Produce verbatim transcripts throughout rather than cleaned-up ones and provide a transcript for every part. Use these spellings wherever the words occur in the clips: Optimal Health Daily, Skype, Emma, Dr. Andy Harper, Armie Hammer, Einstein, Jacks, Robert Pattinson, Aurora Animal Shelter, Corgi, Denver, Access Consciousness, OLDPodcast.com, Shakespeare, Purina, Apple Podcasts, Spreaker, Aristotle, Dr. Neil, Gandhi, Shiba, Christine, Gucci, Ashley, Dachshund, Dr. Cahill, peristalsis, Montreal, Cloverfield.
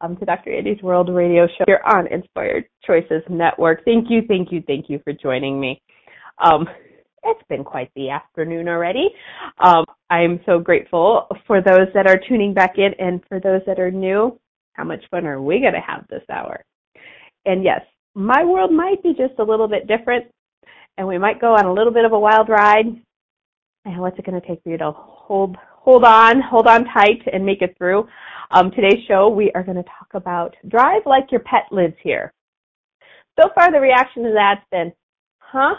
um, to Doctor Andy's World Radio Show here on Inspired Choices Network. Thank you, thank you, thank you for joining me. Um, it's been quite the afternoon already. Um, I'm so grateful for those that are tuning back in, and for those that are new, how much fun are we going to have this hour? And yes, my world might be just a little bit different, and we might go on a little bit of a wild ride. And what's it going to take for you to hold Hold on, hold on tight and make it through. Um, today's show, we are going to talk about drive like your pet lives here. So far, the reaction to that's been, huh?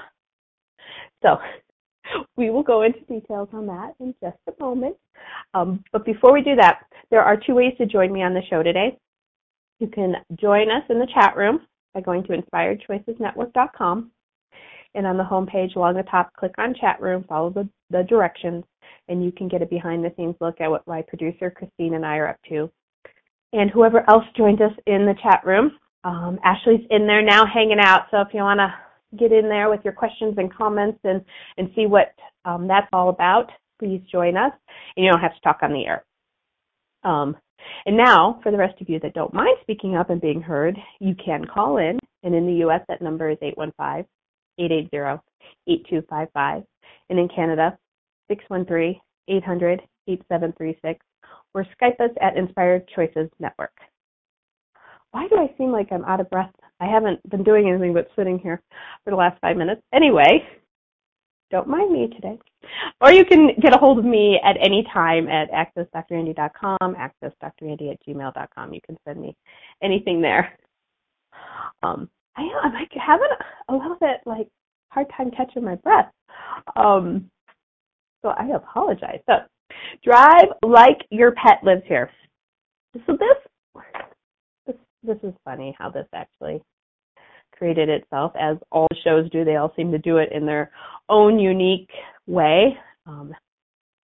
So we will go into details on that in just a moment. Um, but before we do that, there are two ways to join me on the show today. You can join us in the chat room by going to inspired choices network dot com. And on the homepage, along the top, click on chat room, follow the, the directions. And you can get a behind-the-scenes look at what my producer, Christine, and I are up to. And whoever else joined us in the chat room, um, Ashley's in there now hanging out. So if you want to get in there with your questions and comments and, and see what um, that's all about, please join us. And you don't have to talk on the air. Um, and now, for the rest of you that don't mind speaking up and being heard, you can call in. And in the U S, that number is eight one five, eight eight zero, eight two five five. And in Canada, six one three, eight hundred, eight seven three six, or Skype us at Inspired Choices Network. Why do I seem like I'm out of breath? I haven't been doing anything but sitting here for the last five minutes. Anyway, don't mind me today. Or you can get a hold of me at any time at access dr andy dot com, access dr andy at gmail dot com. You can send me anything there. Um, I know, I'm like having a little bit like hard time catching my breath. Um, So I apologize. So drive like your pet lives here. So this, this this is funny how this actually created itself, as all shows do. They all seem to do it in their own unique way. Um,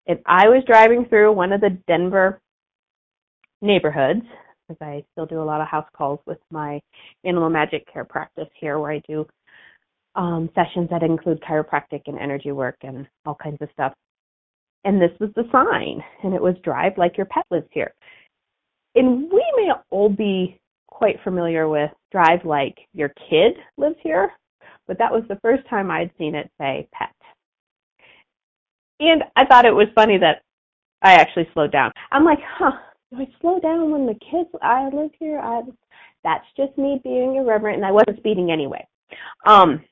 if I was driving through one of the Denver neighborhoods, because I still do a lot of house calls with my animal magic care practice here, where I do um, sessions that include chiropractic and energy work and all kinds of stuff. And this was the sign, and it was drive like your pet lives here. And we may all be quite familiar with drive like your kid lives here, but that was the first time I'd seen it say pet. And I thought it was funny that I actually slowed down. I'm like, huh, do I slow down when the kids, I live here? I, that's just me being irreverent, and I wasn't speeding anyway. Um,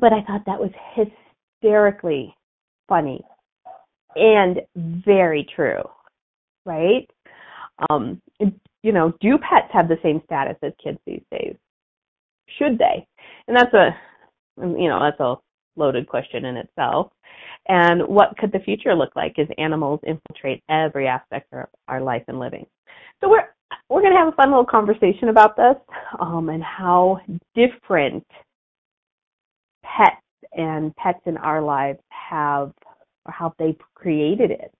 but I thought that was hysterically funny. And very true, right? Um, you know, do pets have the same status as kids these days? Should they? And that's a, you know, that's a loaded question in itself. And what could the future look like as animals infiltrate every aspect of our life and living? So we're we're going to have a fun little conversation about this, um, and how different pets and pets in our lives have, or how they've created it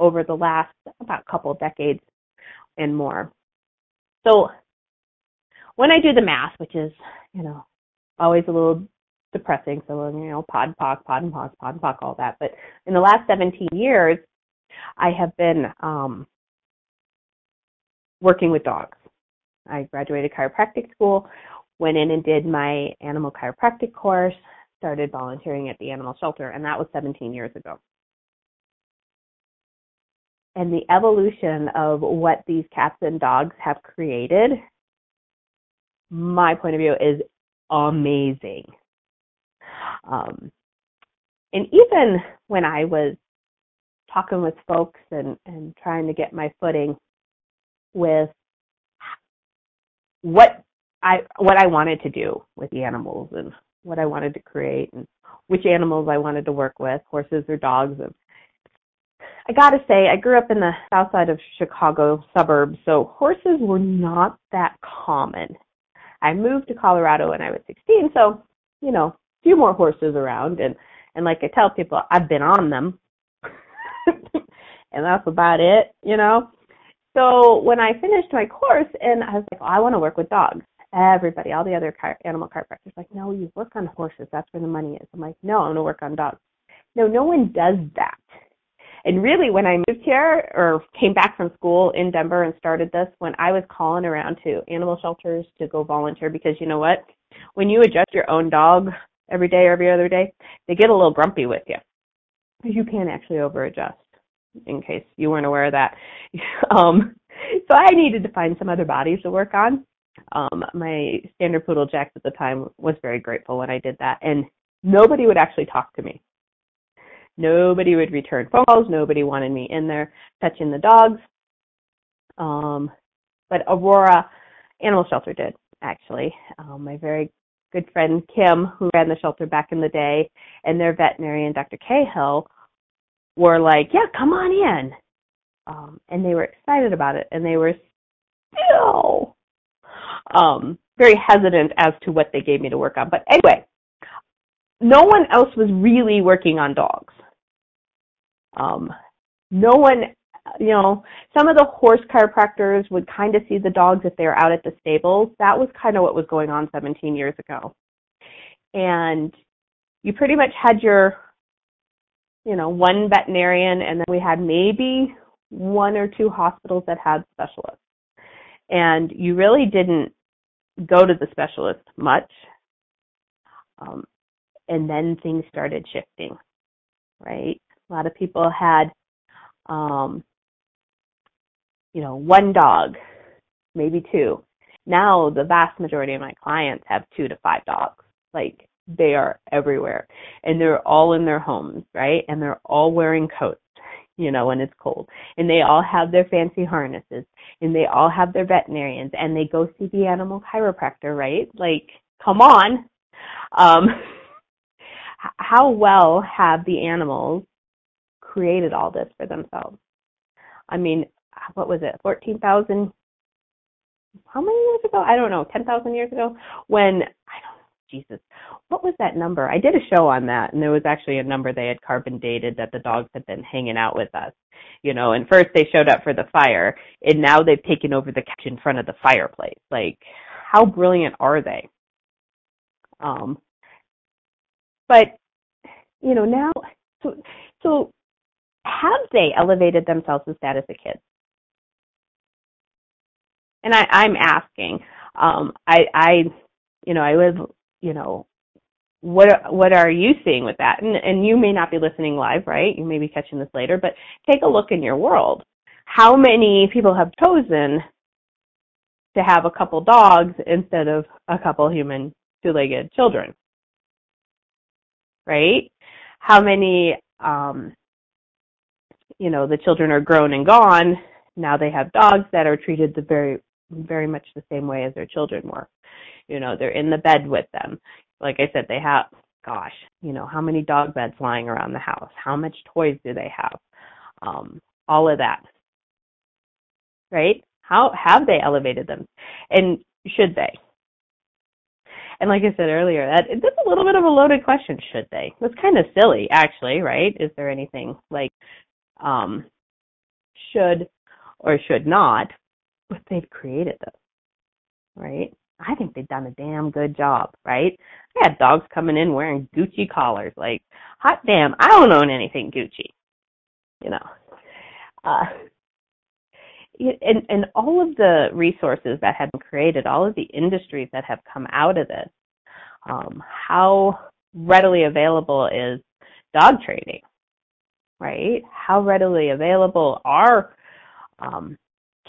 over the last about couple decades and more. So when I do the math, which is, you know, always a little depressing, so, you know, pod, poc, pod, and pause, pod, and poc, all that. But in the last seventeen years, I have been um, working with dogs. I graduated chiropractic school, went in and did my animal chiropractic course, started volunteering at the animal shelter, and that was seventeen years ago. And the evolution of what these cats and dogs have created, my point of view, is amazing. Um, and even when I was talking with folks and, and trying to get my footing with what I what I wanted to do with the animals and what I wanted to create and which animals I wanted to work with, horses or dogs. And I gotta say, I grew up in the south side of Chicago suburbs, so horses were not that common. I moved to Colorado when I was sixteen, so, you know, a few more horses around, and, and like I tell people, I've been on them, and that's about it, you know. So when I finished my course, and I was like, oh, I want to work with dogs. Everybody, all the other car- animal chiropractors like, no, you work on horses. That's where the money is. I'm like, no, I'm going to work on dogs. No, no one does that. And really, when I moved here or came back from school in Denver and started this, when I was calling around to animal shelters to go volunteer, because you know what? When you adjust your own dog every day or every other day, they get a little grumpy with you because you can't actually over-adjust, in case you weren't aware of that. um, so I needed to find some other bodies to work on. Um, my standard poodle, Jacks, at the time was very grateful when I did that, and nobody would actually talk to me. Nobody would return phone calls. Nobody wanted me in there touching the dogs. Um, but Aurora Animal Shelter did, actually. Um, my very good friend Kim, who ran the shelter back in the day, and their veterinarian, Doctor Cahill, were like, yeah, come on in. Um, and they were excited about it, and they were still um, very hesitant as to what they gave me to work on. But anyway, no one else was really working on dogs. Um, no one, you know, some of the horse chiropractors would kind of see the dogs if they were out at the stables. That was kind of what was going on seventeen years ago. And you pretty much had your, you know, one veterinarian, and then we had maybe one or two hospitals that had specialists. And you really didn't go to the specialist much. Um, and then things started shifting, right? A lot of people had, um, you know, one dog, maybe two. Now the vast majority of my clients have two to five dogs. Like, they are everywhere, and they're all in their homes, right? And they're all wearing coats, you know, when it's cold, and they all have their fancy harnesses, and they all have their veterinarians, and they go see the animal chiropractor, right? Like, come on. Um, how well have the animals created all this for themselves? I mean, what was it? fourteen thousand, how many years ago? I don't know, ten thousand years ago, when, I don't Jesus, what was that number? I did a show on that, and there was actually a number they had carbon dated that the dogs had been hanging out with us, you know, and first they showed up for the fire, and now they've taken over the couch in front of the fireplace. Like, how brilliant are they? Um, but, you know, now, so, so have they elevated themselves to status of kids? And I, I'm asking, um, I, I, you know, I live, you know, what what are you seeing with that? And, and you may not be listening live, right? You may be catching this later, but take a look in your world. How many people have chosen to have a couple dogs instead of a couple human two-legged children, right? How many, um, you know, the children are grown and gone. Now they have dogs that are treated the very, very much the same way as their children were. You know, they're in the bed with them. Like I said, they have, gosh, you know, how many dog beds lying around the house? How much toys do they have? Um, all of that, right? How have they elevated them? And should they? And like I said earlier, that that's a little bit of a loaded question, should they? That's kind of silly, actually, right? Is there anything like um, should or should not? But they've created this, right? I think they've done a damn good job, right? I had dogs coming in wearing Gucci collars. Like, hot damn, I don't own anything Gucci, you know. Uh, and, and all of the resources that have been created, all of the industries that have come out of this, um, how readily available is dog training, right? How readily available are um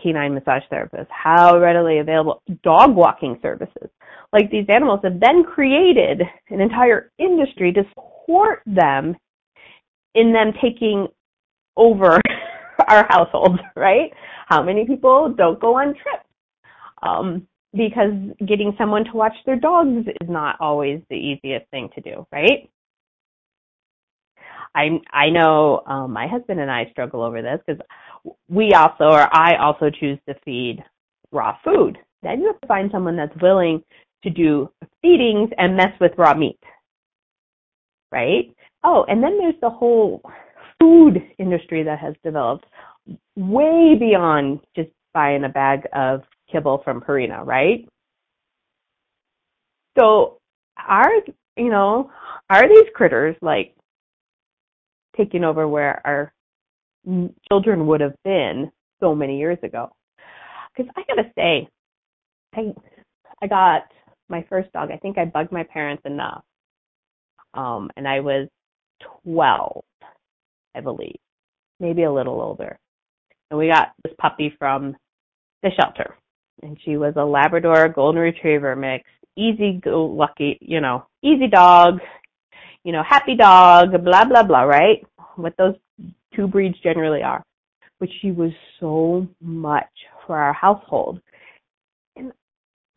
canine massage therapists, how readily available dog walking services. Like, these animals have then created an entire industry to support them in them taking over our households, right? How many people don't go on trips um, because getting someone to watch their dogs is not always the easiest thing to do, right? I I know um, my husband and I struggle over this because we also, or I also choose to feed raw food. Then you have to find someone that's willing to do feedings and mess with raw meat, right? Oh, and then there's the whole food industry that has developed way beyond just buying a bag of kibble from Purina, right? So are, you know, are these critters like taking over where our children would have been so many years ago? Because I gotta say, I I got my first dog. I think I bugged my parents enough, um, and I was twelve, I believe, maybe a little older. And we got this puppy from the shelter, and she was a Labrador Golden Retriever mix, easy-go-lucky, you know, easy dog, you know, happy dog, blah blah blah, right? What those two breeds generally are. But she was so much for our household. And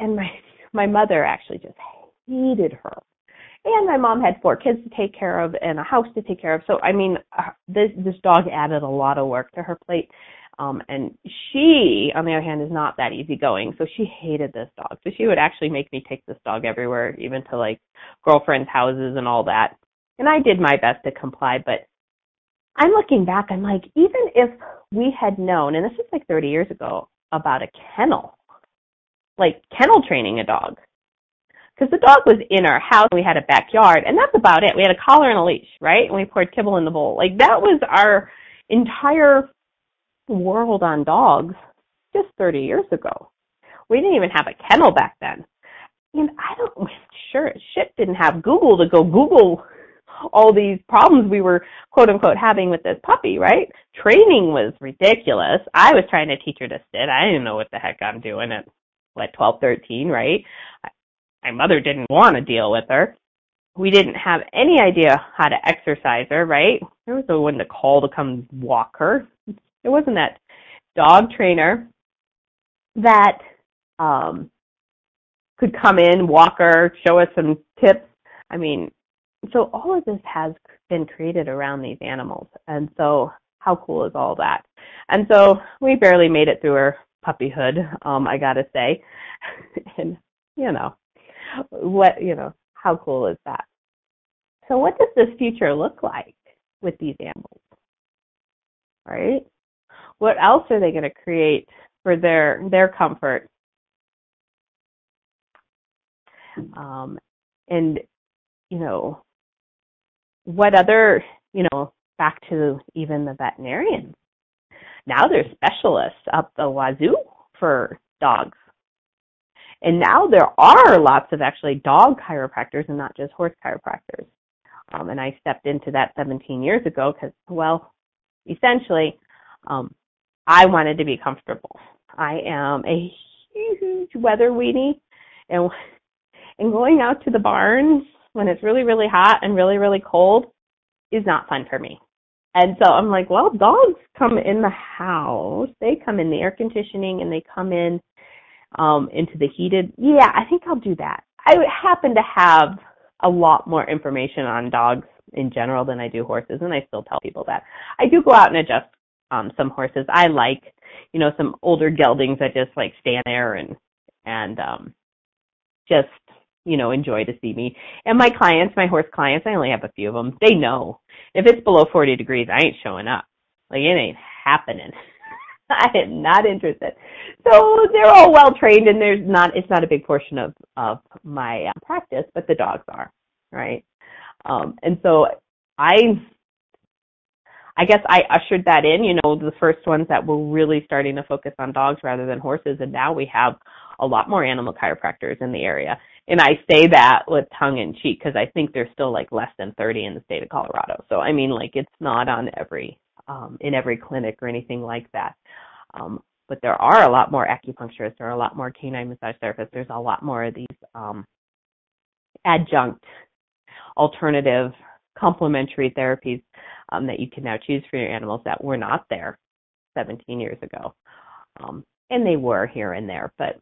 and my my mother actually just hated her. And my mom had four kids to take care of and a house to take care of. So, I mean, uh, this this dog added a lot of work to her plate. Um, and she, on the other hand, is not that easygoing. So she hated this dog. So she would actually make me take this dog everywhere, even to, like, girlfriends' houses and all that. And I did my best to comply. But I'm looking back, I'm like, even if we had known, and this is like thirty years ago, about a kennel, like kennel training a dog. Because the dog was in our house, we had a backyard, and that's about it. We had a collar and a leash, right? And we poured kibble in the bowl. Like, that was our entire world on dogs just thirty years ago. We didn't even have a kennel back then. And I don't, sure, shit didn't have Google to go Google all these problems we were, quote unquote, having with this puppy, right? Training was ridiculous. I was trying to teach her to sit. I didn't know what the heck I'm doing at, what, twelve, thirteen, right? My mother didn't want to deal with her. We didn't have any idea how to exercise her, right? There was no one to call to come walk her. There wasn't that dog trainer that um, could come in, walk her, show us some tips. I mean, so all of this has been created around these animals. And so how cool is all that? And so we barely made it through her puppyhood, um, I got to say. And, you know, what, you know, how cool is that? So what does this future look like with these animals? Right? What else are they going to create for their their comfort? Um, and, you know, what other, you know, back to even the veterinarians. Now there's specialists up the wazoo for dogs. And now there are lots of actually dog chiropractors and not just horse chiropractors. Um, and I stepped into that seventeen years ago because, well, essentially, um, I wanted to be comfortable. I am a huge weather weenie, and and going out to the barn when it's really, really hot and really, really cold is not fun for me. And so I'm like, well, dogs come in the house. They come in the air conditioning, and they come in Um, into the heated, yeah, I think I'll do that. I happen to have a lot more information on dogs in general than I do horses, and I still tell people that. I do go out and adjust um, some horses. I like, you know, some older geldings that just, like, stand there and, and um, just, you know, enjoy to see me. And my clients, my horse clients, I only have a few of them, they know. If it's below forty degrees, I ain't showing up. Like, it ain't happening. I am not interested. So they're all well trained, and there's not it's not a big portion of, of my uh, practice, but the dogs are, right? Um, and so I I guess I ushered that in, you know, the first ones that were really starting to focus on dogs rather than horses, and now we have a lot more animal chiropractors in the area. And I say that with tongue in cheek because I think there's still like less than thirty in the state of Colorado. So I mean, like, it's not on every Um, in every clinic or anything like that. Um, but there are a lot more acupuncturists. There are a lot more canine massage therapists. There's a lot more of these um, adjunct, alternative, complementary therapies um, that you can now choose for your animals that were not there seventeen years ago. Um, and they were here and there. But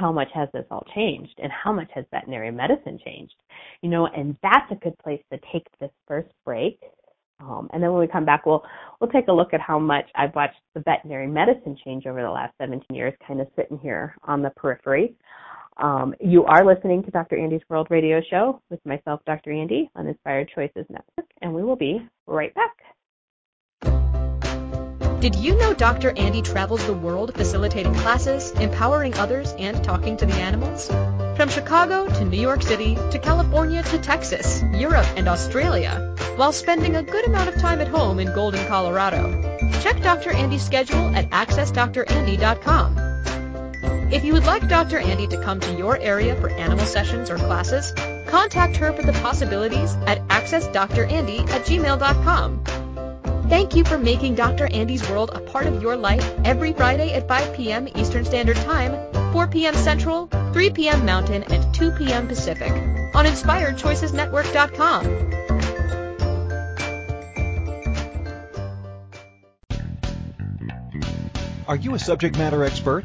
how much has this all changed? And how much has veterinary medicine changed? You know, and that's a good place to take this first break. Um, and then when we come back, we'll we'll take a look at how much I've watched the veterinary medicine change over the last seventeen years, kind of sitting here on the periphery. Um, you are listening to Doctor Andy's World Radio Show with myself, Doctor Andy, on Inspired Choices Network, and we will be right back. Did you know Doctor Andy travels the world facilitating classes, empowering others, and talking to the animals? From Chicago to New York City to California to Texas, Europe, and Australia, while spending a good amount of time at home in Golden, Colorado. Check Doctor Andy's schedule at access dr andy dot com. If you would like Doctor Andy to come to your area for animal sessions or classes, contact her for the possibilities at access dr andy at gmail dot com. Thank you for making Doctor Andy's World a part of your life every Friday at five p.m. Eastern Standard Time, four p.m. Central, three p.m. Mountain, and two p.m. Pacific on inspired choices network dot com. Are you a subject matter expert?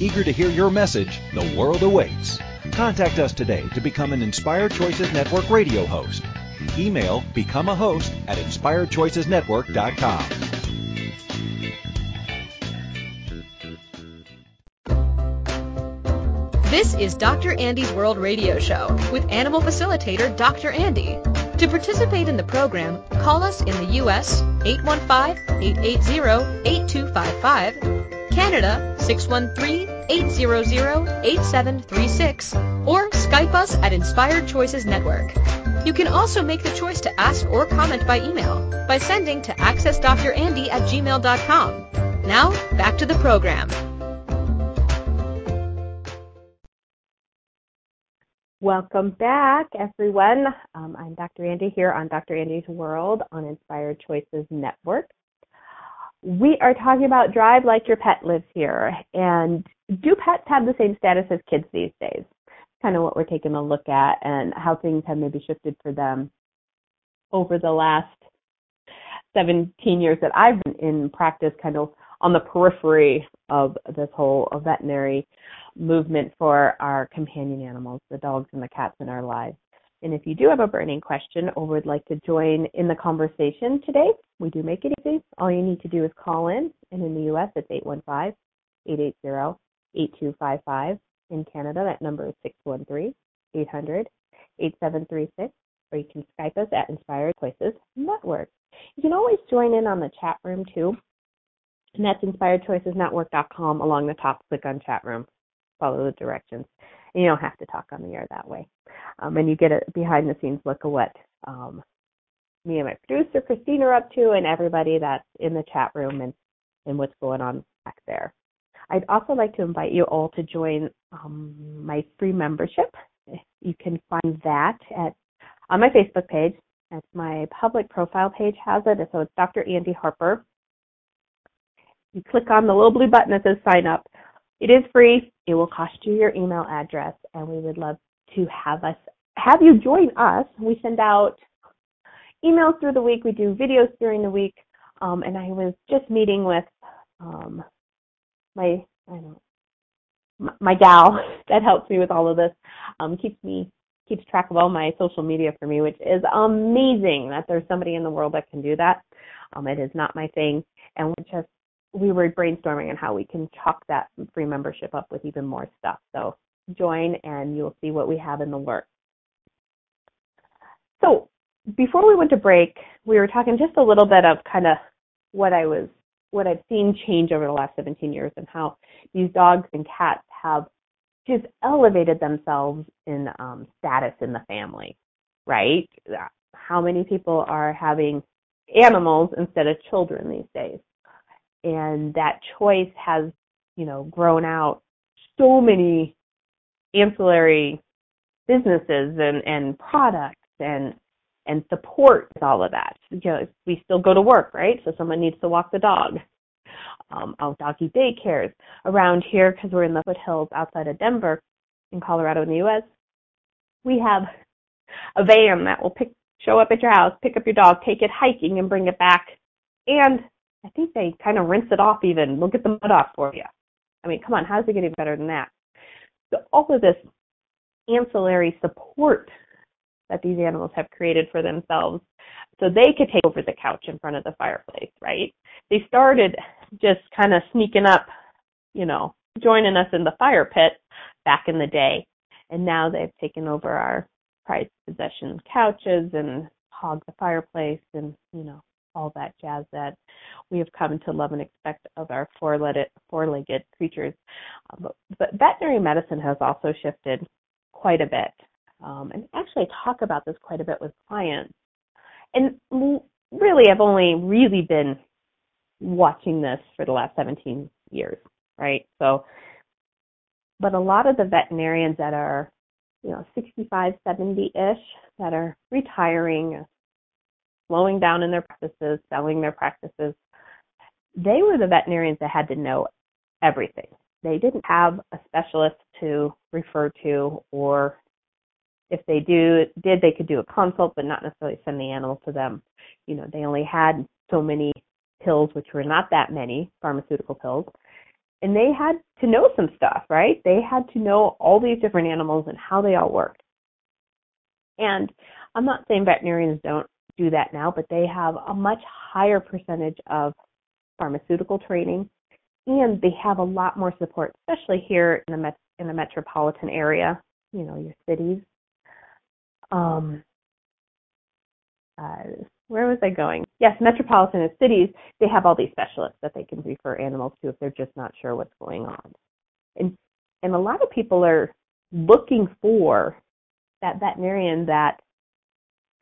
Eager to hear your message, the world awaits. Contact us today to become an Inspired Choices Network radio host. Email become a host at inspired choices network dot com. This is Doctor Andy's World Radio Show with animal facilitator Doctor Andy. To participate in the program, call us in the U S eight one five, eight eight zero, eight two five five. Canada, six one three, eight hundred, eight seven three six, or Skype us at Inspired Choices Network. You can also make the choice to ask or comment by email by sending to access dr andy at gmail dot com. Now, back to the program. Welcome back, everyone. Um, I'm Doctor Andy here on Doctor Andy's World on Inspired Choices Network. We are talking about drive like your pet lives here. And do pets have the same status as kids these days? Kind of what we're taking a look at and how things have maybe shifted for them over the last seventeen years that I've been in practice, kind of on the periphery of this whole veterinary movement for our companion animals, the dogs and the cats in our lives. And if you do have a burning question or would like to join in the conversation today, we do make it easy. All you need to do is call in, and in the U S it's eight one five, eight eight zero, eight two five five. In Canada, that number is six one three, eight hundred, eight seven three six, or you can Skype us at Inspired Choices Network. You can always join in on the chat room, too, and that's inspired choices network dot com. Along the top, click on chat room, follow the directions. You don't have to talk on the air that way. Um, and you get a behind-the-scenes look at what um, me and my producer, Christine, are up to, and everybody that's in the chat room and, and what's going on back there. I'd also like to invite you all to join um, my free membership. You can find that at on my Facebook page. That's my public profile page has it, so it's Doctor Andy Harper. You click on the little blue button that says sign up. It is free. It will cost you your email address, and we would love to have us have you join us. We send out emails through the week. We do videos during the week. Um, and I was just meeting with um, my I don't my, my gal that helps me with all of this. Um, keeps me keeps track of all my social media for me, which is amazing that there's somebody in the world that can do that. Um, it is not my thing, and we just. We were brainstorming on how we can chalk that free membership up with even more stuff. So join and you'll see what we have in the works. So before we went to break, we were talking just a little bit of kind of what I was, what I've seen change over the last seventeen years and how these dogs and cats have just elevated themselves in um, status in the family, right? How many people are having animals instead of children these days? And that choice has, you know, grown out so many ancillary businesses and, and products and and support with all of that. Because we still go to work, right? So someone needs to walk the dog. Um, out doggy daycares around here, because we're in the foothills outside of Denver in Colorado in the U S We have a van that will pick, show up at your house, pick up your dog, take it hiking, and bring it back. And I think they kind of rinse it off even. We'll get the mud off for you. I mean, come on, how's it getting better than that? So all of this ancillary support that these animals have created for themselves so they could take over the couch in front of the fireplace, right? They started just kind of sneaking up, you know, joining us in the fire pit back in the day. And now they've taken over our prized possession couches and hogged the fireplace and, you know, all that jazz that we have come to love and expect of our four-legged, four-legged creatures. But, but veterinary medicine has also shifted quite a bit. Um, and actually I talk about this quite a bit with clients. And really I've only really been watching this for the last seventeen years, right? So, but a lot of the veterinarians that are, you know, sixty-five, seventy-ish, that are retiring, slowing down in their practices, selling their practices, they were the veterinarians that had to know everything. They didn't have a specialist to refer to, or if they do did, they could do a consult, but not necessarily send the animal to them. You know, they only had so many pills, which were not that many pharmaceutical pills, and they had to know some stuff, right? They had to know all these different animals and how they all worked. And I'm not saying veterinarians don't do that now, but they have a much higher percentage of pharmaceutical training, and they have a lot more support, especially here in the met- in the metropolitan area, you know, your cities. Um, uh, where was I going? Yes, metropolitan cities, they have all these specialists that they can refer animals to if they're just not sure what's going on. And and a lot of people are looking for that veterinarian that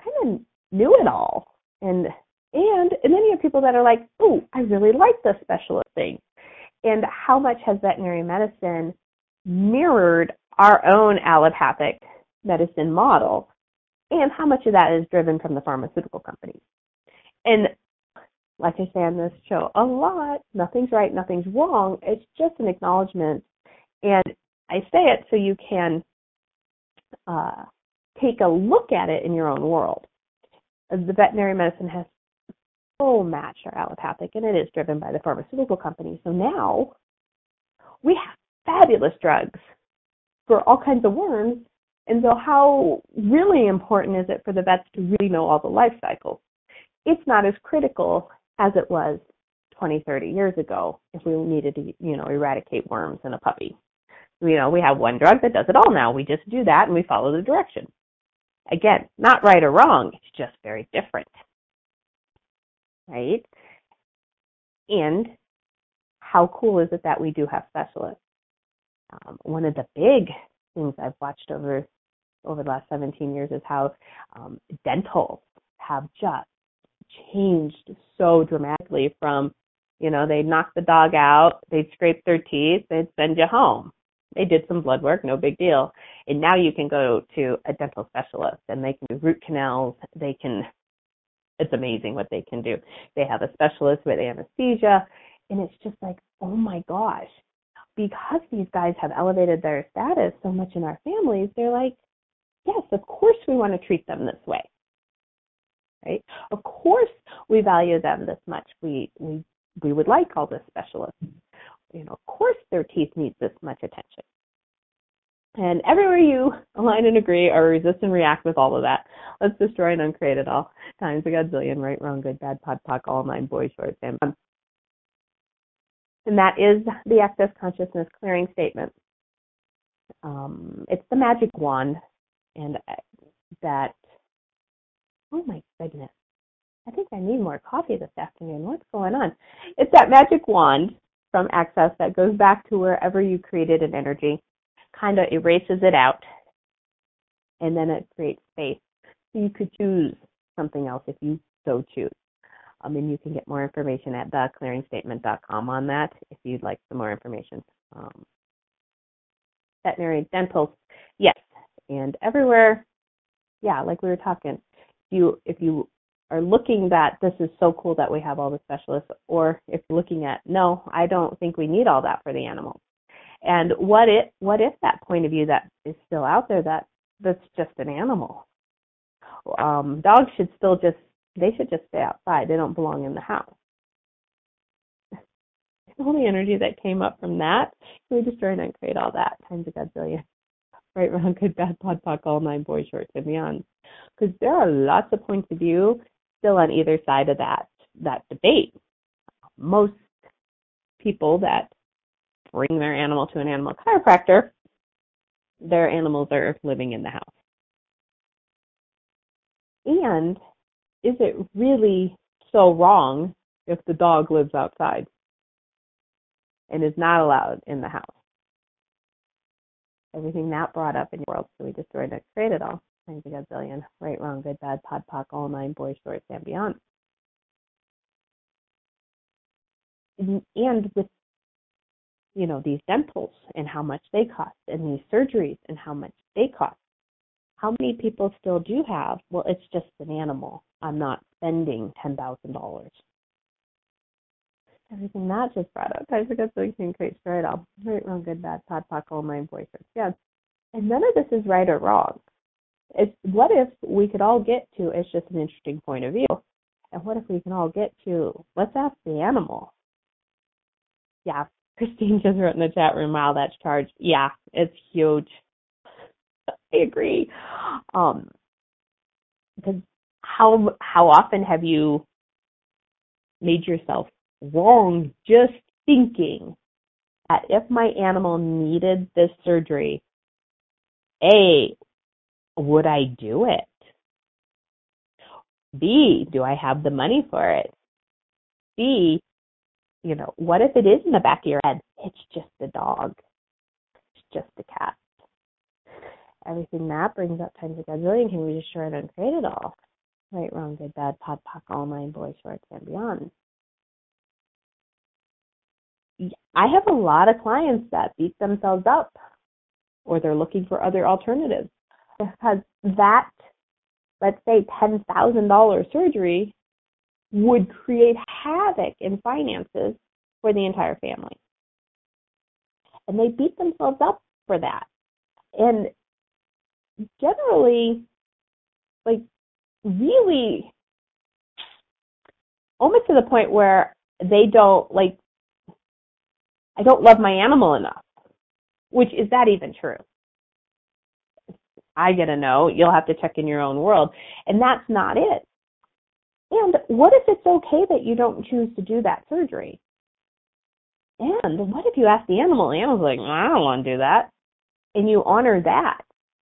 kind of knew it all. And and and then you have people that are like, oh, I really like this specialist thing. And how much has veterinary medicine mirrored our own allopathic medicine model, and how much of that is driven from the pharmaceutical companies? And like I say on this show a lot, nothing's right, nothing's wrong. It's just an acknowledgement. And I say it so you can uh, take a look at it in your own world. The veterinary medicine has so matched our allopathic, and it is driven by the pharmaceutical company. So now we have fabulous drugs for all kinds of worms. And so how really important is it for the vets to really know all the life cycles? It's not as critical as it was twenty, thirty years ago if we needed to, you know, eradicate worms in a puppy. You know, we have one drug that does it all now. We just do that and we follow the direction. Again, not right or wrong. It's just very different, right? And how cool is it that we do have specialists? Um, one of the big things I've watched over over the last seventeen years is how um, dentals have just changed so dramatically from, you know, they'd knock the dog out, they'd scrape their teeth, they'd send you home. They did some blood work, no big deal. And now you can go to a dental specialist and they can do root canals. They can, it's amazing what they can do. They have a specialist with anesthesia, and it's just like, oh my gosh. Because these guys have elevated their status so much in our families, they're like, yes, of course we want to treat them this way, right? Of course we value them this much. We we we would like all this specialist. You know, of course their teeth need this much attention. And everywhere you align and agree or resist and react with all of that, let's destroy and uncreate it all times a godzillion, right, wrong, good, bad, pod, poc, all nine, boys, shorts, and um, And that is the Access Consciousness Clearing Statement. Um, it's the magic wand, and that, oh my goodness, I think I need more coffee this afternoon. What's going on? It's that magic wand from Access that goes back to wherever you created an energy, kind of erases it out, and then it creates space. So you could choose something else if you so choose. Um, and you can get more information at the clearing statement dot com on that if you'd like some more information. Um, veterinary dentals, yes. And everywhere, yeah, like we were talking, you if you are looking that this is so cool that we have all the specialists, or if you're looking at, no, I don't think we need all that for the animals. And what if, what if that point of view that is still out there, that that's just an animal? Um, dogs should still just, they should just stay outside. They don't belong in the house. All the energy that came up from that, we destroy and uncreate all that, times a gazillion. Right, round, good, bad, pod, poc, all nine, boys, shorts, and beyond. Because there are lots of points of view still on either side of that that debate. Most people that bring their animal to an animal chiropractor, their animals are living in the house. And is it really so wrong if the dog lives outside and is not allowed in the house? Everything that brought up in your world, so we destroyed and created it all. Times a gazillion. Right, wrong, good, bad, pod, poc, all nine, boys, shorts, and beyond. And, and with, you know, these dentals and how much they cost, and these surgeries and how much they cost, how many people still do have, well, it's just an animal. I'm not spending ten thousand dollars. Everything that just brought up. I forgot so you can create straight off. Right, wrong, good, bad, pod, poc, all nine, boys, shorts. Yes. And none of this is right or wrong. It's what if we could all get to, it's just an interesting point of view. And what if we can all get to, let's ask the animal. Yeah, Christine just wrote in the chat room, wow, that's charged. Yeah, it's huge. I agree. Um, because how how often have you made yourself wrong just thinking that if my animal needed this surgery, A, would I do it? B, do I have the money for it? C, you know, what if it is in the back of your head? It's just a dog. It's just a cat. Everything that brings up times a gazillion, can we just short and create it all? Right, wrong, good, bad, pod, poc, all nine, boys, shorts, and beyond. I have a lot of clients that beat themselves up, or they're looking for other alternatives. Because that, let's say, ten thousand dollars surgery would create havoc in finances for the entire family. And they beat themselves up for that. And generally, like, really, almost to the point where they don't, like, I don't love my animal enough. Which, is that even true? I get a no. You'll have to check in your own world. And that's not it. And what if it's okay that you don't choose to do that surgery? And what if you ask the animal? The animal's like, I don't want to do that. And you honor that.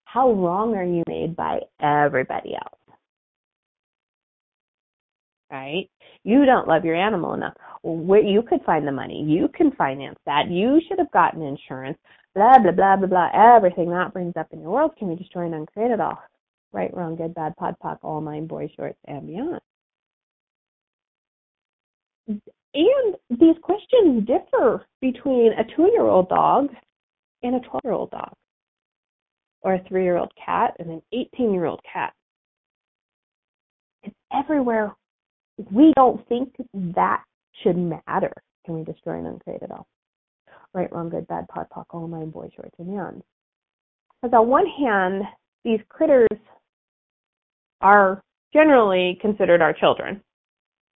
How wrong are you made by everybody else? Right? You don't love your animal enough. Well, you could find the money. You can finance that. You should have gotten insurance. Blah, blah, blah, blah, blah. Everything that brings up in your world, can we destroy and uncreate it all? Right, wrong, good, bad, pod, poc, all nine, boys, shorts, and beyond. And these questions differ between a two-year-old dog and a twelve-year-old dog, or a three-year-old cat and an eighteen-year-old cat. It's everywhere. We don't think that should matter. Can we destroy and uncreate it all? Right, wrong, good, bad, pod, poc, all nine, boys, shorts, and beyond. Because on one hand, these critters are generally considered our children,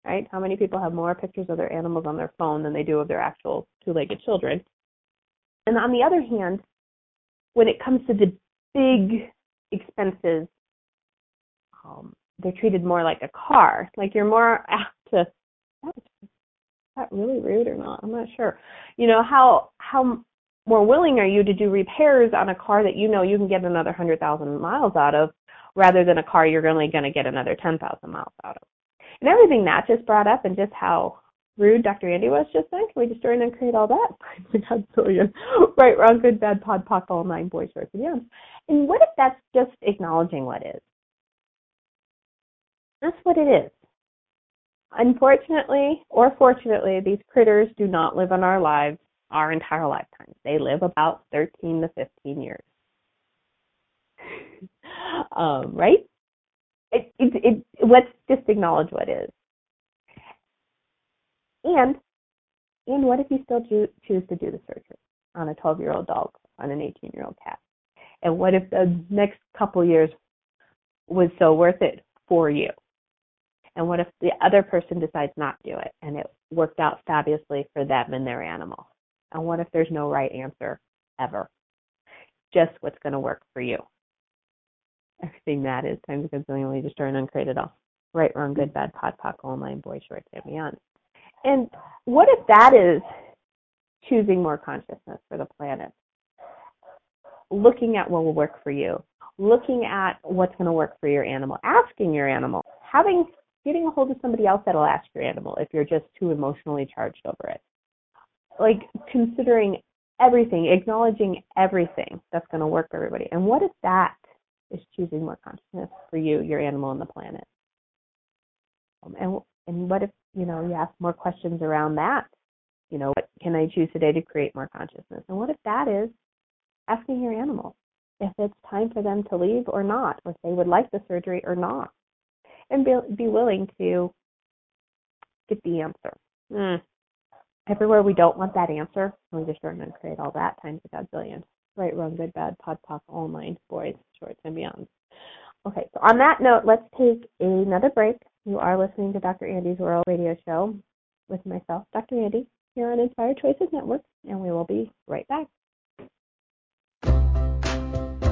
right? How many people have more pictures of their animals on their phone than they do of their actual two-legged children? And on the other hand, when it comes to the big expenses, um, they're treated more like a car. Like you're more apt to, that was, is that really rude or not? I'm not sure. You know, how how more willing are you to do repairs on a car that you know you can get another one hundred thousand miles out of, rather than a car you're only going to get another ten thousand miles out of? And everything that just brought up, and just how rude Doctor Andy was just then, can we destroy and uncreate all that? I got billion. Right, wrong, good, bad, pod, poc, all nine, boys, shorts, and beyond. And what if that's just acknowledging what is? That's what it is. Unfortunately, or fortunately, these critters do not live in our lives our entire lifetime. They live about thirteen to fifteen years. um, right? It, it, it, let's just acknowledge what is. And and what if you still cho- choose to do the surgery on a twelve-year-old dog, on an eighteen-year-old cat? And what if the next couple years was so worth it for you? And what if the other person decides not to do it and it worked out fabulously for them and their animal? And what if there's no right answer ever? Just what's going to work for you. Everything that is times consumingly destroyed and uncreated all. Right, wrong, good, bad, pot, pock, online, boy, short, and beyond. And what if that is choosing more consciousness for the planet? Looking at what will work for you. Looking at what's going to work for your animal. Asking your animal. Having, getting a hold of somebody else that'll ask your animal if you're just too emotionally charged over it. Like considering everything, acknowledging everything that's going to work for everybody. And what if that is choosing more consciousness for you, your animal, and the planet? And and what if, you know, you ask more questions around that? You know, what can I choose today to create more consciousness? And what if that is asking your animal if it's time for them to leave or not, or if they would like the surgery or not, and be, be willing to get the answer. Mm. Everywhere we don't want that answer, we just don't create all that times a billion. Right, wrong, good, bad, pod, pop, online, boys, shorts, and beyond. Okay, so on that note, let's take another break. You are listening to Doctor Andy's World Radio Show with myself, Doctor Andy, here on Inspired Choices Network, and we will be right back.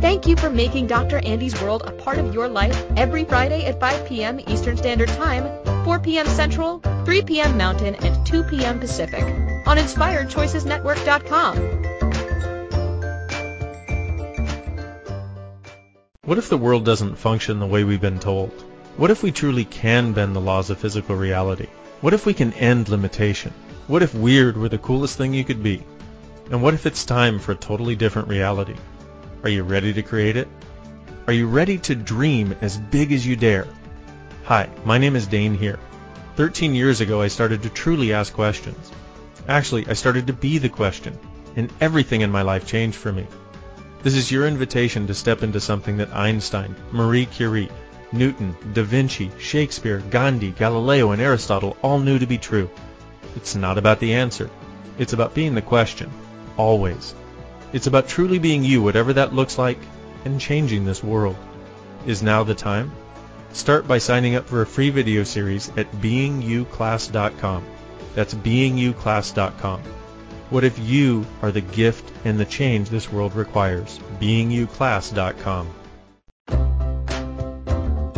Thank you for making Doctor Andy's World a part of your life every Friday at five p.m. Eastern Standard Time, four p.m. Central, three p.m. Mountain, and two p.m. Pacific on inspired choices network dot com. What if the world doesn't function the way we've been told? What if we truly can bend the laws of physical reality? What if we can end limitation? What if weird were the coolest thing you could be? And what if it's time for a totally different reality? Are you ready to create it? Are you ready to dream as big as you dare? Hi, my name is Dane here. Thirteen years ago, I started to truly ask questions. Actually, I started to be the question, and everything in my life changed for me. This is your invitation to step into something that Einstein, Marie Curie, Newton, Da Vinci, Shakespeare, Gandhi, Galileo, and Aristotle all knew to be true. It's not about the answer. It's about being the question, always. It's about truly being you, whatever that looks like, and changing this world. Is now the time? Start by signing up for a free video series at being you class dot com. That's being you class dot com. What if you are the gift and the change this world requires? being you class dot com.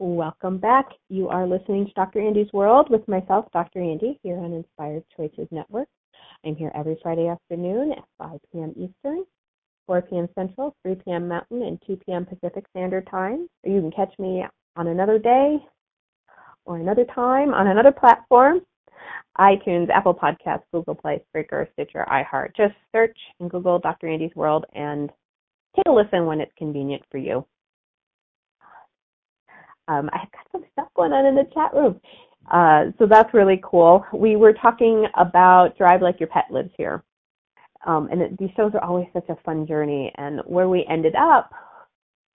Welcome back. You are listening to Doctor Andy's World with myself, Doctor Andy, here on Inspired Choices Network. I'm here every Friday afternoon at five p.m. Eastern, four p.m. Central, three p.m. Mountain, and two p.m. Pacific Standard Time. Or you can catch me on another day or another time on another platform, iTunes, Apple Podcasts, Google Play, Spreaker, Stitcher, iHeart. Just search and Google Doctor Andy's World and take a listen when it's convenient for you. Um, I've got some stuff going on in the chat room. Uh, so that's really cool. We were talking about Drive Like Your Pet Lives Here. Um, and it, these shows are always such a fun journey. And where we ended up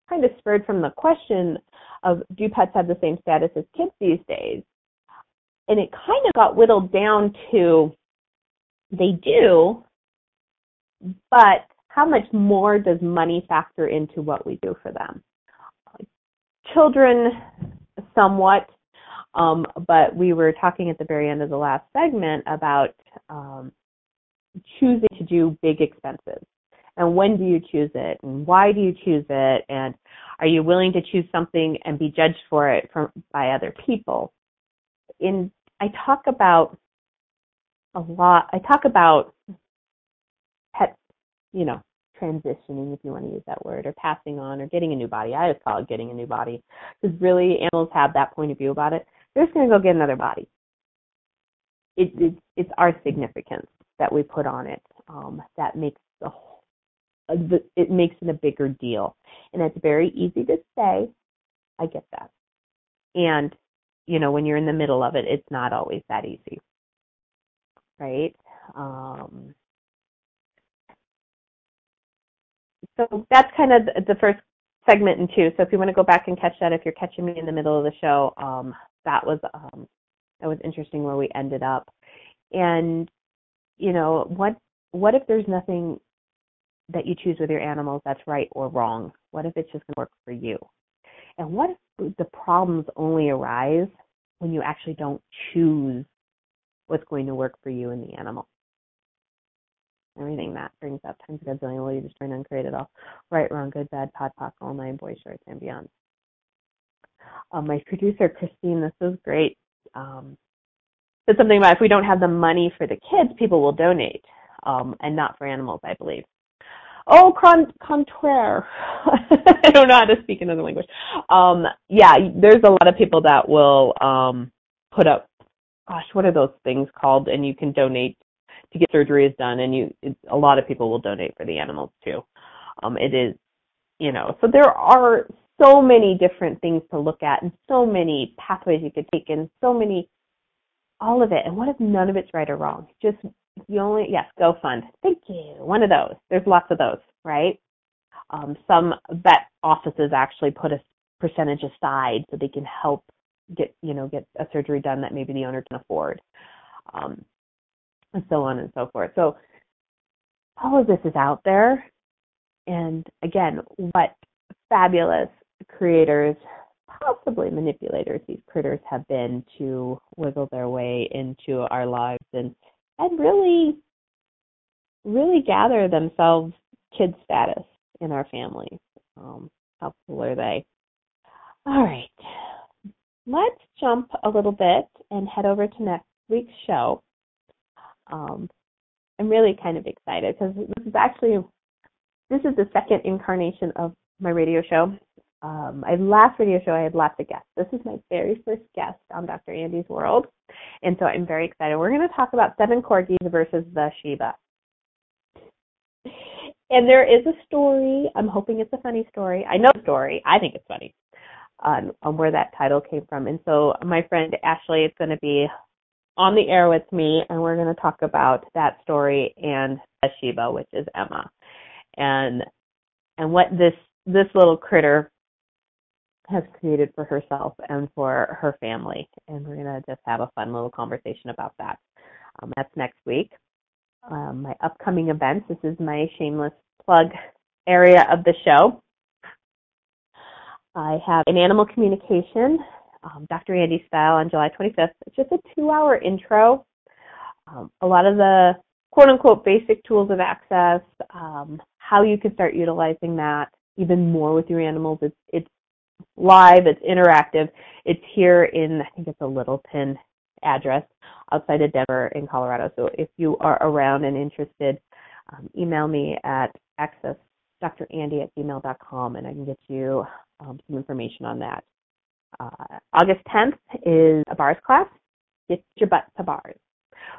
kind of spurred from the question of, do pets have the same status as kids these days? And it kind of got whittled down to, they do, but how much more does money factor into what we do for them? children somewhat, um, but we were talking at the very end of the last segment about um, choosing to do big expenses. And when do you choose it? And why do you choose it? And are you willing to choose something and be judged for it from, by other people? In I talk about a lot. I talk about pets, you know, transitioning, if you want to use that word, or passing on, or getting a new body. I always call it getting a new body because really animals have that point of view about it. They're just going to go get another body. It, it, it's our significance that we put on it um, that makes the whole. It makes it a bigger deal. And it's very easy to say, I get that. And, you know, when you're in the middle of it, it's not always that easy, right? Um, so that's kind of the first segment in two. So if you want to go back and catch that, if you're catching me in the middle of the show, um, that was um, that was interesting where we ended up. And, you know, what what if there's nothing that you choose with your animals that's right or wrong? What if it's just going to work for you? And what if the problems only arise when you actually don't choose what's going to work for you and the animal? Everything that brings up times a gazillion, will you destroy and uncreate it all? Right, wrong, good, bad, pod, poc, all nine, boy shorts, and beyond. Um, my producer, Christine, this is great, um, said something about if we don't have the money for the kids, people will donate, um, and not for animals, I believe. Oh, con- contraire. I don't know how to speak another language. Um, yeah, there's a lot of people that will um, put up, gosh, what are those things called? And you can donate to get surgeries done, and you it, a lot of people will donate for the animals too. Um, it is, you know, so there are so many different things to look at and so many pathways you could take and so many, all of it. And what if none of it's right or wrong? Just You only, yes, go fund. Thank you. One of those. There's lots of those, right? Um, some vet offices actually put a percentage aside so they can help get, you know, get a surgery done that maybe the owner can afford, um, and so on and so forth. So all of this is out there. And again, what fabulous creators, possibly manipulators, these critters have been to wiggle their way into our lives and And really, really gather themselves kid status in our families. Um, how cool are they? All right. Let's jump a little bit and head over to next week's show. Um, I'm really kind of excited because this is actually, this is the second incarnation of my radio show. Um, my last radio show, I had lots of guests. This is my very first guest on Doctor Andy's World, and so I'm very excited. We're going to talk about seven Corgis versus the Shiba. And there is a story. I'm hoping it's a funny story. I know the story. I think it's funny um, on where that title came from. And so my friend Ashley is going to be on the air with me, and we're going to talk about that story and the Shiba, which is Emma, and and what this this little critter has created for herself and for her family. And we're going to just have a fun little conversation about that. Um, that's next week. Um, my upcoming events, this is my shameless plug area of the show. I have an animal communication, um, Doctor Andy style on July twenty-fifth. It's just a two-hour intro. Um, a lot of the quote-unquote basic tools of access, um, how you can start utilizing that even more with your animals. It's, it's live, it's interactive. It's here in, I think it's a Littleton address outside of Denver in Colorado. So if you are around and interested, um, email me at access dr andy at gmail dot com and I can get you um, some information on that. Uh, August tenth is a bars class. Get your butt to bars.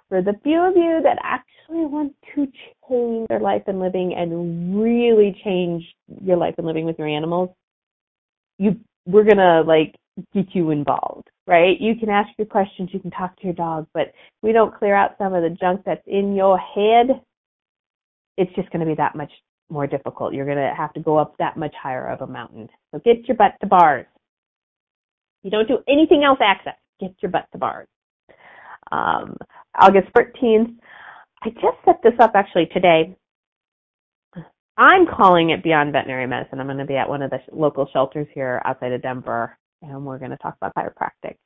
For the few of you that actually want to change their life and living and really change your life and living with your animals, You, we're going to, like, get you involved, right? You can ask your questions. You can talk to your dog. But we don't clear out some of the junk that's in your head, it's just going to be that much more difficult. You're going to have to go up that much higher of a mountain. So get your butt to bars. You don't do anything else access. Get your butt to bars. Um, August fourteenth, I just set this up actually today. I'm calling it Beyond Veterinary Medicine. I'm going to be at one of the sh- local shelters here outside of Denver, and we're going to talk about chiropractic.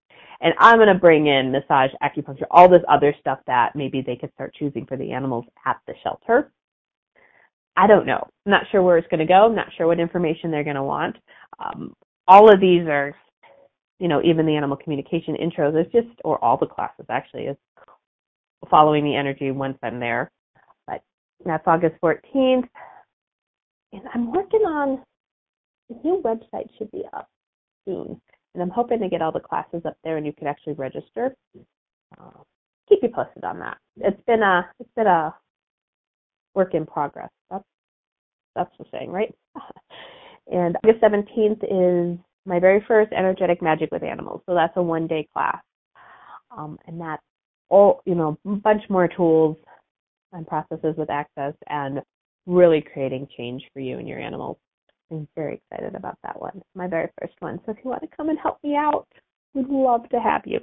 And I'm going to bring in massage, acupuncture, all this other stuff that maybe they could start choosing for the animals at the shelter. I don't know. I'm not sure where it's going to go. I'm not sure what information they're going to want. Um, all of these are, you know, even the animal communication intros is just, or all the classes actually, is following the energy once I'm there. But that's August fourteenth. And I'm working on, the new website should be up soon. And I'm hoping to get all the classes up there and you can actually register. Uh, keep you posted on that. It's been a, it's been a work in progress. That's, that's the saying, right? And August seventeenth is my very first energetic magic with animals. So that's a one-day class. Um, and that's all, you know, a bunch more tools and processes with Access and really creating change for you and your animals. I'm very excited about that one, my very first one. So if you want to come and help me out, we'd love to have you.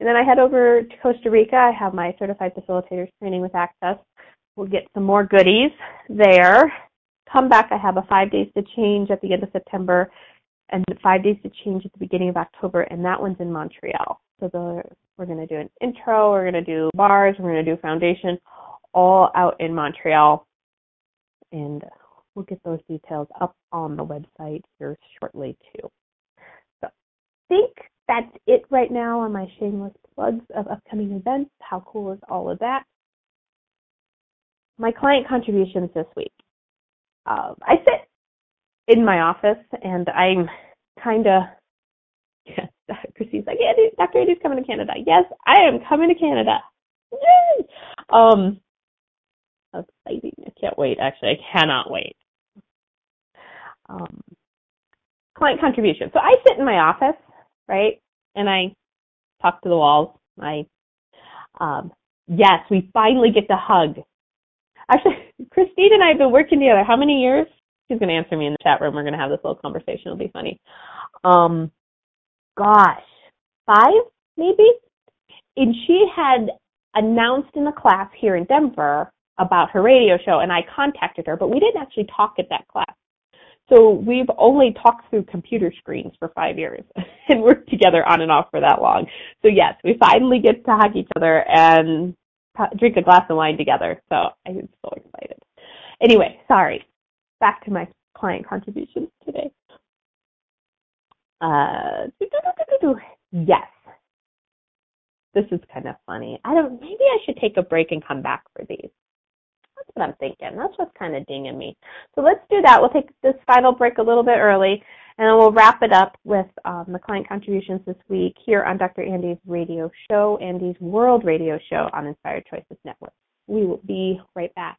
And then I head over to Costa Rica. I have my Certified Facilitators Training with Access. We'll get some more goodies there. Come back. I have a five days to change at the end of September and five days to change at the beginning of October, and that one's in Montreal. So the, we're going to do an intro. We're going to do bars. We're going to do foundation, all out in Montreal. And we'll get those details up on the website here shortly, too. So I think that's it right now on my shameless plugs of upcoming events. How cool is all of that? My client contributions this week. Uh, I sit in my office, and I'm kind of, yes, Christine's like, yeah, dude, Doctor Andy's coming to Canada. Yes, I am coming to Canada. Yay! Um, exciting. I can't wait, actually. I cannot wait. Um, client contribution. So I sit in my office, right, and I talk to the walls. I, um, yes, we finally get to hug. Actually, Christine and I have been working together. How many years? She's going to answer me in the chat room. We're going to have this little conversation. It'll be funny. Um, gosh, five maybe? And she had announced in the class here in Denver about her radio show, and I contacted her, but we didn't actually talk at that class. So we've only talked through computer screens for five years and worked together on and off for that long. So yes, we finally get to hug each other and drink a glass of wine together. So I'm so excited. Anyway, sorry. Back to my client contributions today. Uh, yes. This is kind of funny. I don't, maybe I should take a break and come back for these. That's what I'm thinking. That's what's kind of dinging me. So let's do that. We'll take this final break a little bit early, and then we'll wrap it up with um, the client contributions this week here on Doctor Andy's radio show, Andy's World Radio Show on Inspired Choices Network. We will be right back.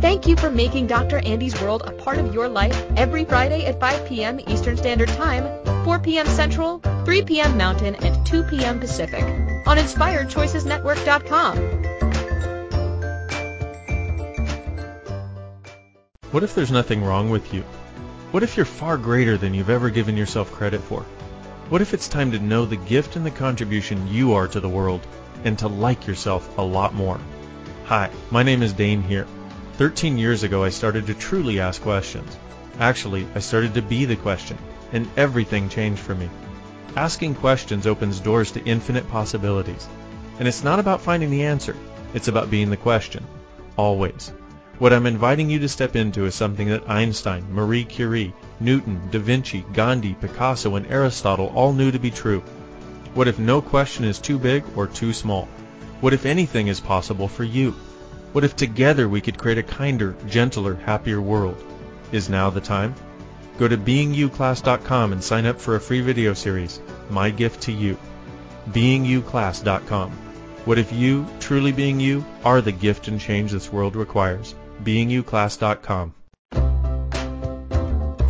Thank you for making Doctor Andy's World a part of your life every Friday at five p.m. Eastern Standard Time, four p.m. Central, three p.m. Mountain, and two p.m. Pacific on inspired choices network dot com. What if there's nothing wrong with you? What if you're far greater than you've ever given yourself credit for? What if it's time to know the gift and the contribution you are to the world and to like yourself a lot more? Hi, my name is Dane here. Thirteen years ago, I started to truly ask questions. Actually, I started to be the question, and everything changed for me. Asking questions opens doors to infinite possibilities. And it's not about finding the answer. It's about being the question. Always. What I'm inviting you to step into is something that Einstein, Marie Curie, Newton, Da Vinci, Gandhi, Picasso, and Aristotle all knew to be true. What if no question is too big or too small? What if anything is possible for you? What if together we could create a kinder, gentler, happier world? Is now the time? Go to being you class dot com and sign up for a free video series, My Gift to You. being you class dot com. What if you, truly being you, are the gift and change this world requires? being you class dot com.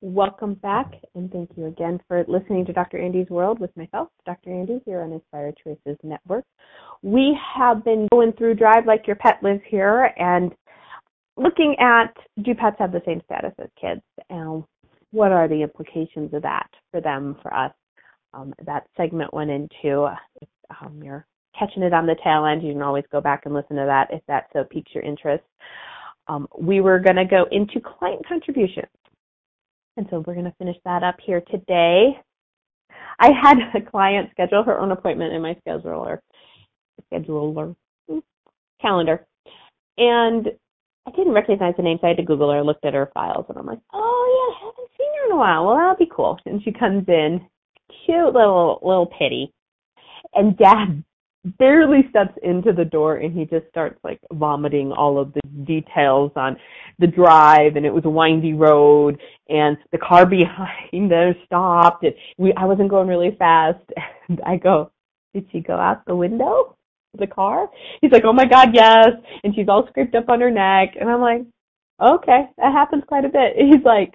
Welcome back, and thank you again for listening to Doctor Andy's World with myself, Doctor Andy, here on Inspired Choices Network. We have been going through Drive Like Your Pet Lives Here and looking at, do pets have the same status as kids? And what are the implications of that for them, for us? Um, that segment one and two, if um, you're catching it on the tail end, you can always go back and listen to that if that so piques your interest. Um, we were going to go into client contributions. And so we're going to finish that up here today. I had a client schedule her own appointment in my scheduler, scheduler calendar, and I didn't recognize the name, so I had to Google her. I looked at her files, and I'm like, oh, yeah, I haven't seen her in a while. Well, that'll be cool. And she comes in, cute little little pity, and Dad barely steps into the door, and he just starts, like, vomiting all of the details on the drive, and it was a windy road, and the car behind there stopped, and we I wasn't going really fast. And I go, did she go out the window of the car? He's like, oh, my God, yes, and she's all scraped up on her neck, and I'm like, okay, that happens quite a bit. And he's like,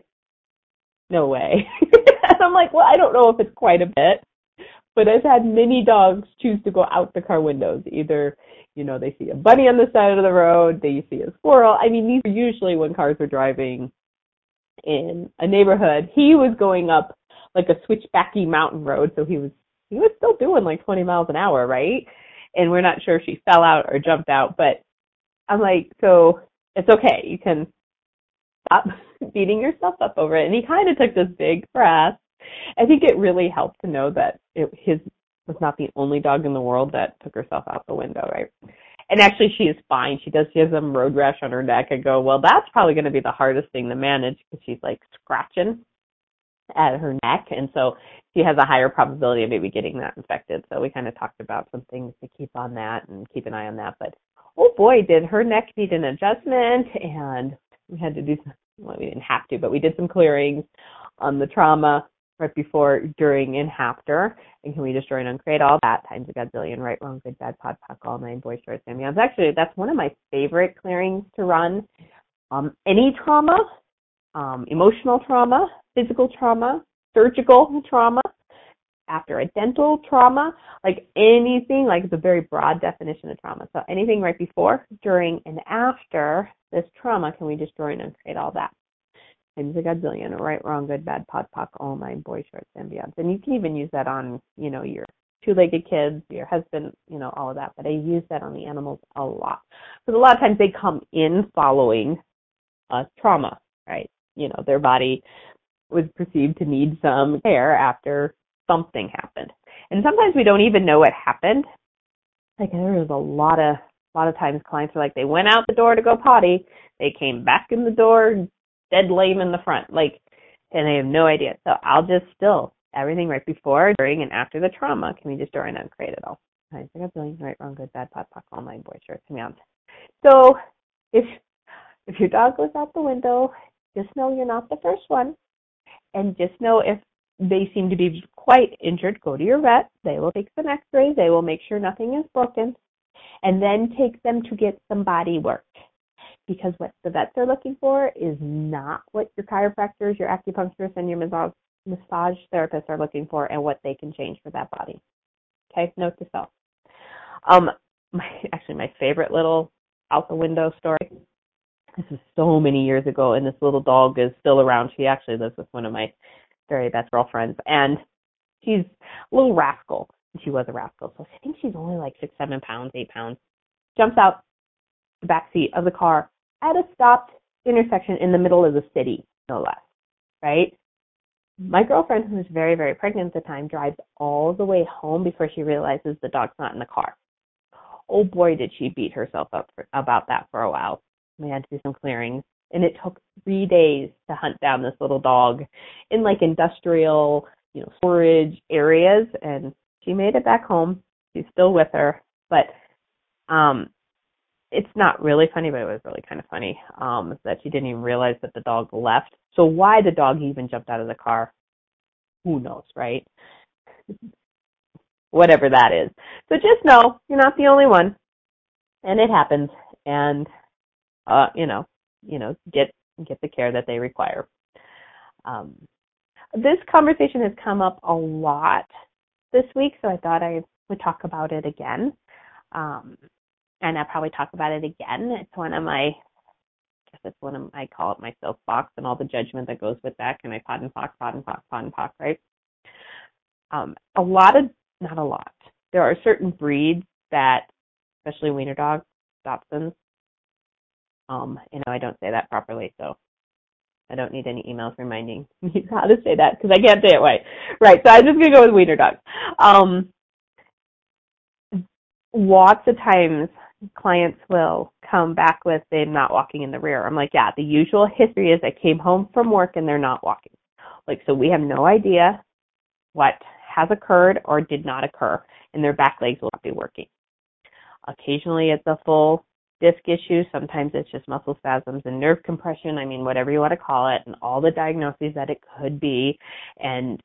no way. And I'm like, well, I don't know if it's quite a bit. But I've had many dogs choose to go out the car windows. Either, you know, they see a bunny on the side of the road, they see a squirrel. I mean, these are usually when cars are driving in a neighborhood. He was going up like a switchbacky mountain road, so he was he was still doing like twenty miles an hour, right? And we're not sure if she fell out or jumped out. But I'm like, so it's okay. You can stop beating yourself up over it. And he kind of took this big breath. I think it really helped to know that it, his was not the only dog in the world that took herself out the window, right? And actually, she is fine. She does. She has some road rash on her neck. I go, well, that's probably going to be the hardest thing to manage because she's, like, scratching at her neck. And so she has a higher probability of maybe getting that infected. So we kind of talked about some things to keep on that and keep an eye on that. But, oh, boy, did her neck need an adjustment. And we had to do some, well, we didn't have to, but we did some clearings on the trauma right before, during, and after. And Can We Destroy and Uncreate All That? Times a Godzillion, Right, Wrong, Good, Bad, Pod, Pock, All Nine, Boys, Shorts, and Beyonds. Actually, that's one of my favorite clearings to run. Um, any trauma, um, emotional trauma, physical trauma, surgical trauma, after a dental trauma, like anything, like it's a very broad definition of trauma. So anything right before, during, and after this trauma, can we destroy and uncreate all that? Times a Godzillion, Right, Wrong, Good, Bad, Pod, Pock, All Nine, Boys, Shorts, and Beyonds. And you can even use that on, you know, your two-legged kids, your husband, you know, all of that. But I use that on the animals a lot. Because a lot of times they come in following uh, trauma, right? You know, their body was perceived to need some care after something happened. And sometimes we don't even know what happened. Like, there was a lot of, a lot of times clients are like, they went out the door to go potty. They came back in the door, dead lame in the front, like, and I have no idea. So I'll just still, everything right before, during, and after the trauma, can we destroy and uncreate it all? I think I'm feeling right, wrong, good, bad, pot, pock, all nine, boys, shorts, and beyonds. So if if your dog goes out the window, just know you're not the first one, and just know if they seem to be quite injured, go to your vet. They will take some x-rays. They will make sure nothing is broken, and then take them to get some body work. Because what the vets are looking for is not what your chiropractors, your acupuncturists, and your massage therapists are looking for and what they can change for that body. Okay, note to self. Um, my, actually, my favorite little out-the-window story, this is so many years ago, and this little dog is still around. She actually lives with one of my very best girlfriends, and she's a little rascal. She was a rascal, so I think she's only like six, seven pounds, eight pounds. Jumps out the back seat of the car at a stopped intersection in the middle of the city, no less, right? My girlfriend, who was very, very pregnant at the time, drives all the way home before she realizes the dog's not in the car. oh boy, did she beat herself up for, about that for a while. We had to do some clearing. And it took three days to hunt down this little dog in like industrial, you know, storage areas. And she made it back home. She's still with her. But um, it's not really funny, but it was really kind of funny um, that she didn't even realize that the dog left. So why the dog even jumped out of the car, who knows, right? Whatever that is. So just know you're not the only one. And it happens. And, uh, you know. you know, get get the care that they require. Um, this conversation has come up a lot this week, so I thought I would talk about it again. Um, and I'll probably talk about it again. It's one of my, I guess it's one of, I call it my soapbox and all the judgment that goes with that. Can I pod and pock, pod and pock, pod and pock, right? Um, a lot of, not a lot. There are certain breeds that, especially wiener dogs, Dachshunds, Um, you know, I don't say that properly, so I don't need any emails reminding me how to say that because I can't say it right. Right, so I'm just going to go with wiener dogs. Um, lots of times clients will come back with them not walking in the rear. I'm like, yeah, the usual history is I came home from work and they're not walking. Like, so we have no idea what has occurred or did not occur, and their back legs will not be working. Occasionally it's a full disc issues, sometimes it's just muscle spasms and nerve compression, I mean, whatever you want to call it, and all the diagnoses that it could be, and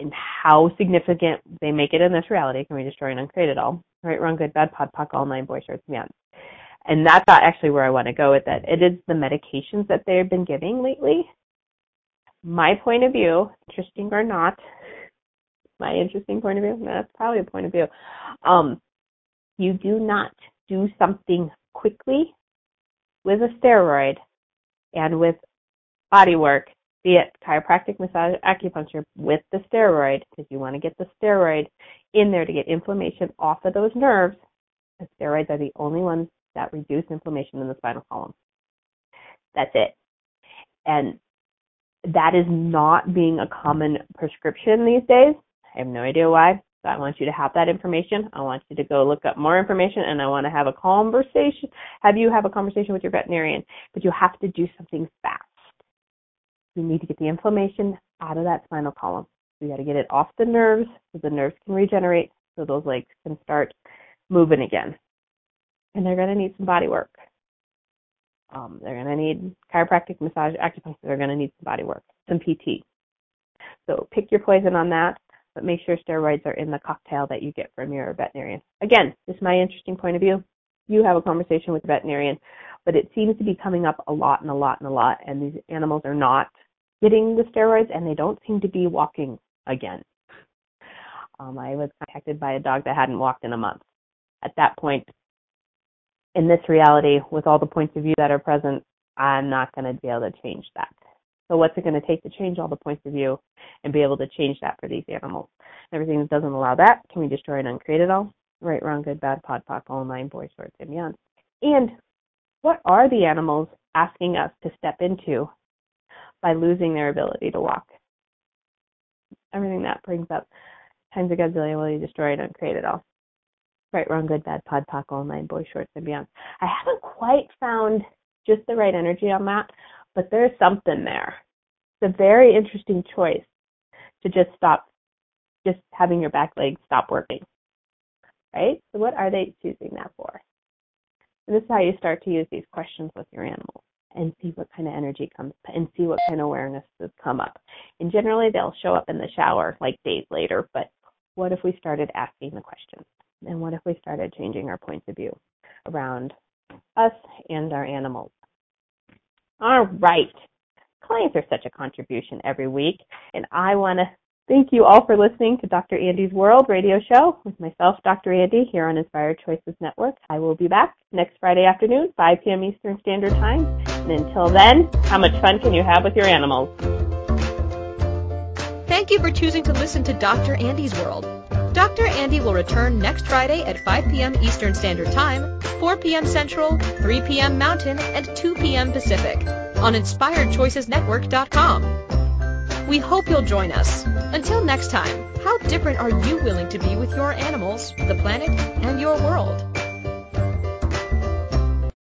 and how significant they make it in this reality. Can we destroy and uncreate it all? Right, wrong, good, bad, pod, pock, all nine, boy shorts, man. And that's not actually where I want to go with it. It is the medications that they've been giving lately. My point of view, interesting or not, my interesting point of view, no, that's probably a point of view. Um, you do not do something quickly with a steroid and with body work, be it chiropractic, massage, acupuncture, with the steroid, because you want to get the steroid in there to get inflammation off of those nerves. The steroids are the only ones that reduce inflammation in the spinal column. That's it. And that is not being a common prescription these days. I have no idea why. So I want you to have that information. I want you to go look up more information, and I want to have a conversation, have you have a conversation with your veterinarian, but you have to do something fast. You need to get the inflammation out of that spinal column. You got to get it off the nerves so the nerves can regenerate so those legs can start moving again. And they're going to need some body work. Um, they're going to need chiropractic, massage, acupuncture. They're going to need some body work, some P T. So pick your poison on that. But make sure steroids are in the cocktail that you get from your veterinarian. Again, this is my interesting point of view. You have a conversation with the veterinarian, but it seems to be coming up a lot and a lot and a lot, and these animals are not getting the steroids, and they don't seem to be walking again. Um, I was contacted by a dog that hadn't walked in a month. At that point, in this reality, with all the points of view that are present, I'm not going to be able to change that. So what's it going to take to change all the points of view and be able to change that for these animals? Everything that doesn't allow that, can we destroy and uncreate it all? Right, wrong, good, bad, pod, pock, all nine, boy, shorts, and beyond. And what are the animals asking us to step into by losing their ability to walk? Everything that brings up times a gazillion, will you destroy and uncreate it all? Right, wrong, good, bad, pod, pock, all nine, boy, shorts, and beyond. I haven't quite found just the right energy on that, but there's something there. It's a very interesting choice to just stop, just having your back legs stop working, right? So what are they choosing that for? And this is how you start to use these questions with your animals and see what kind of energy comes and see what kind of awareness has come up. And generally they'll show up in the shower like days later, but what if we started asking the questions? And what if we started changing our points of view around us and our animals? All right. Clients are such a contribution every week, and I want to thank you all for listening to Doctor Andy's World radio show with myself, Doctor Andy, here on Inspired Choices Network. I will be back next Friday afternoon, five p.m. Eastern Standard Time. And until then, how much fun can you have with your animals? Thank you for choosing to listen to Doctor Andy's World. Doctor Andy will return next Friday at five p.m. Eastern Standard Time, four p.m. Central, three p.m. Mountain, and two p.m. Pacific on inspired choices network dot com. We hope you'll join us. Until next time, how different are you willing to be with your animals, the planet, and your world?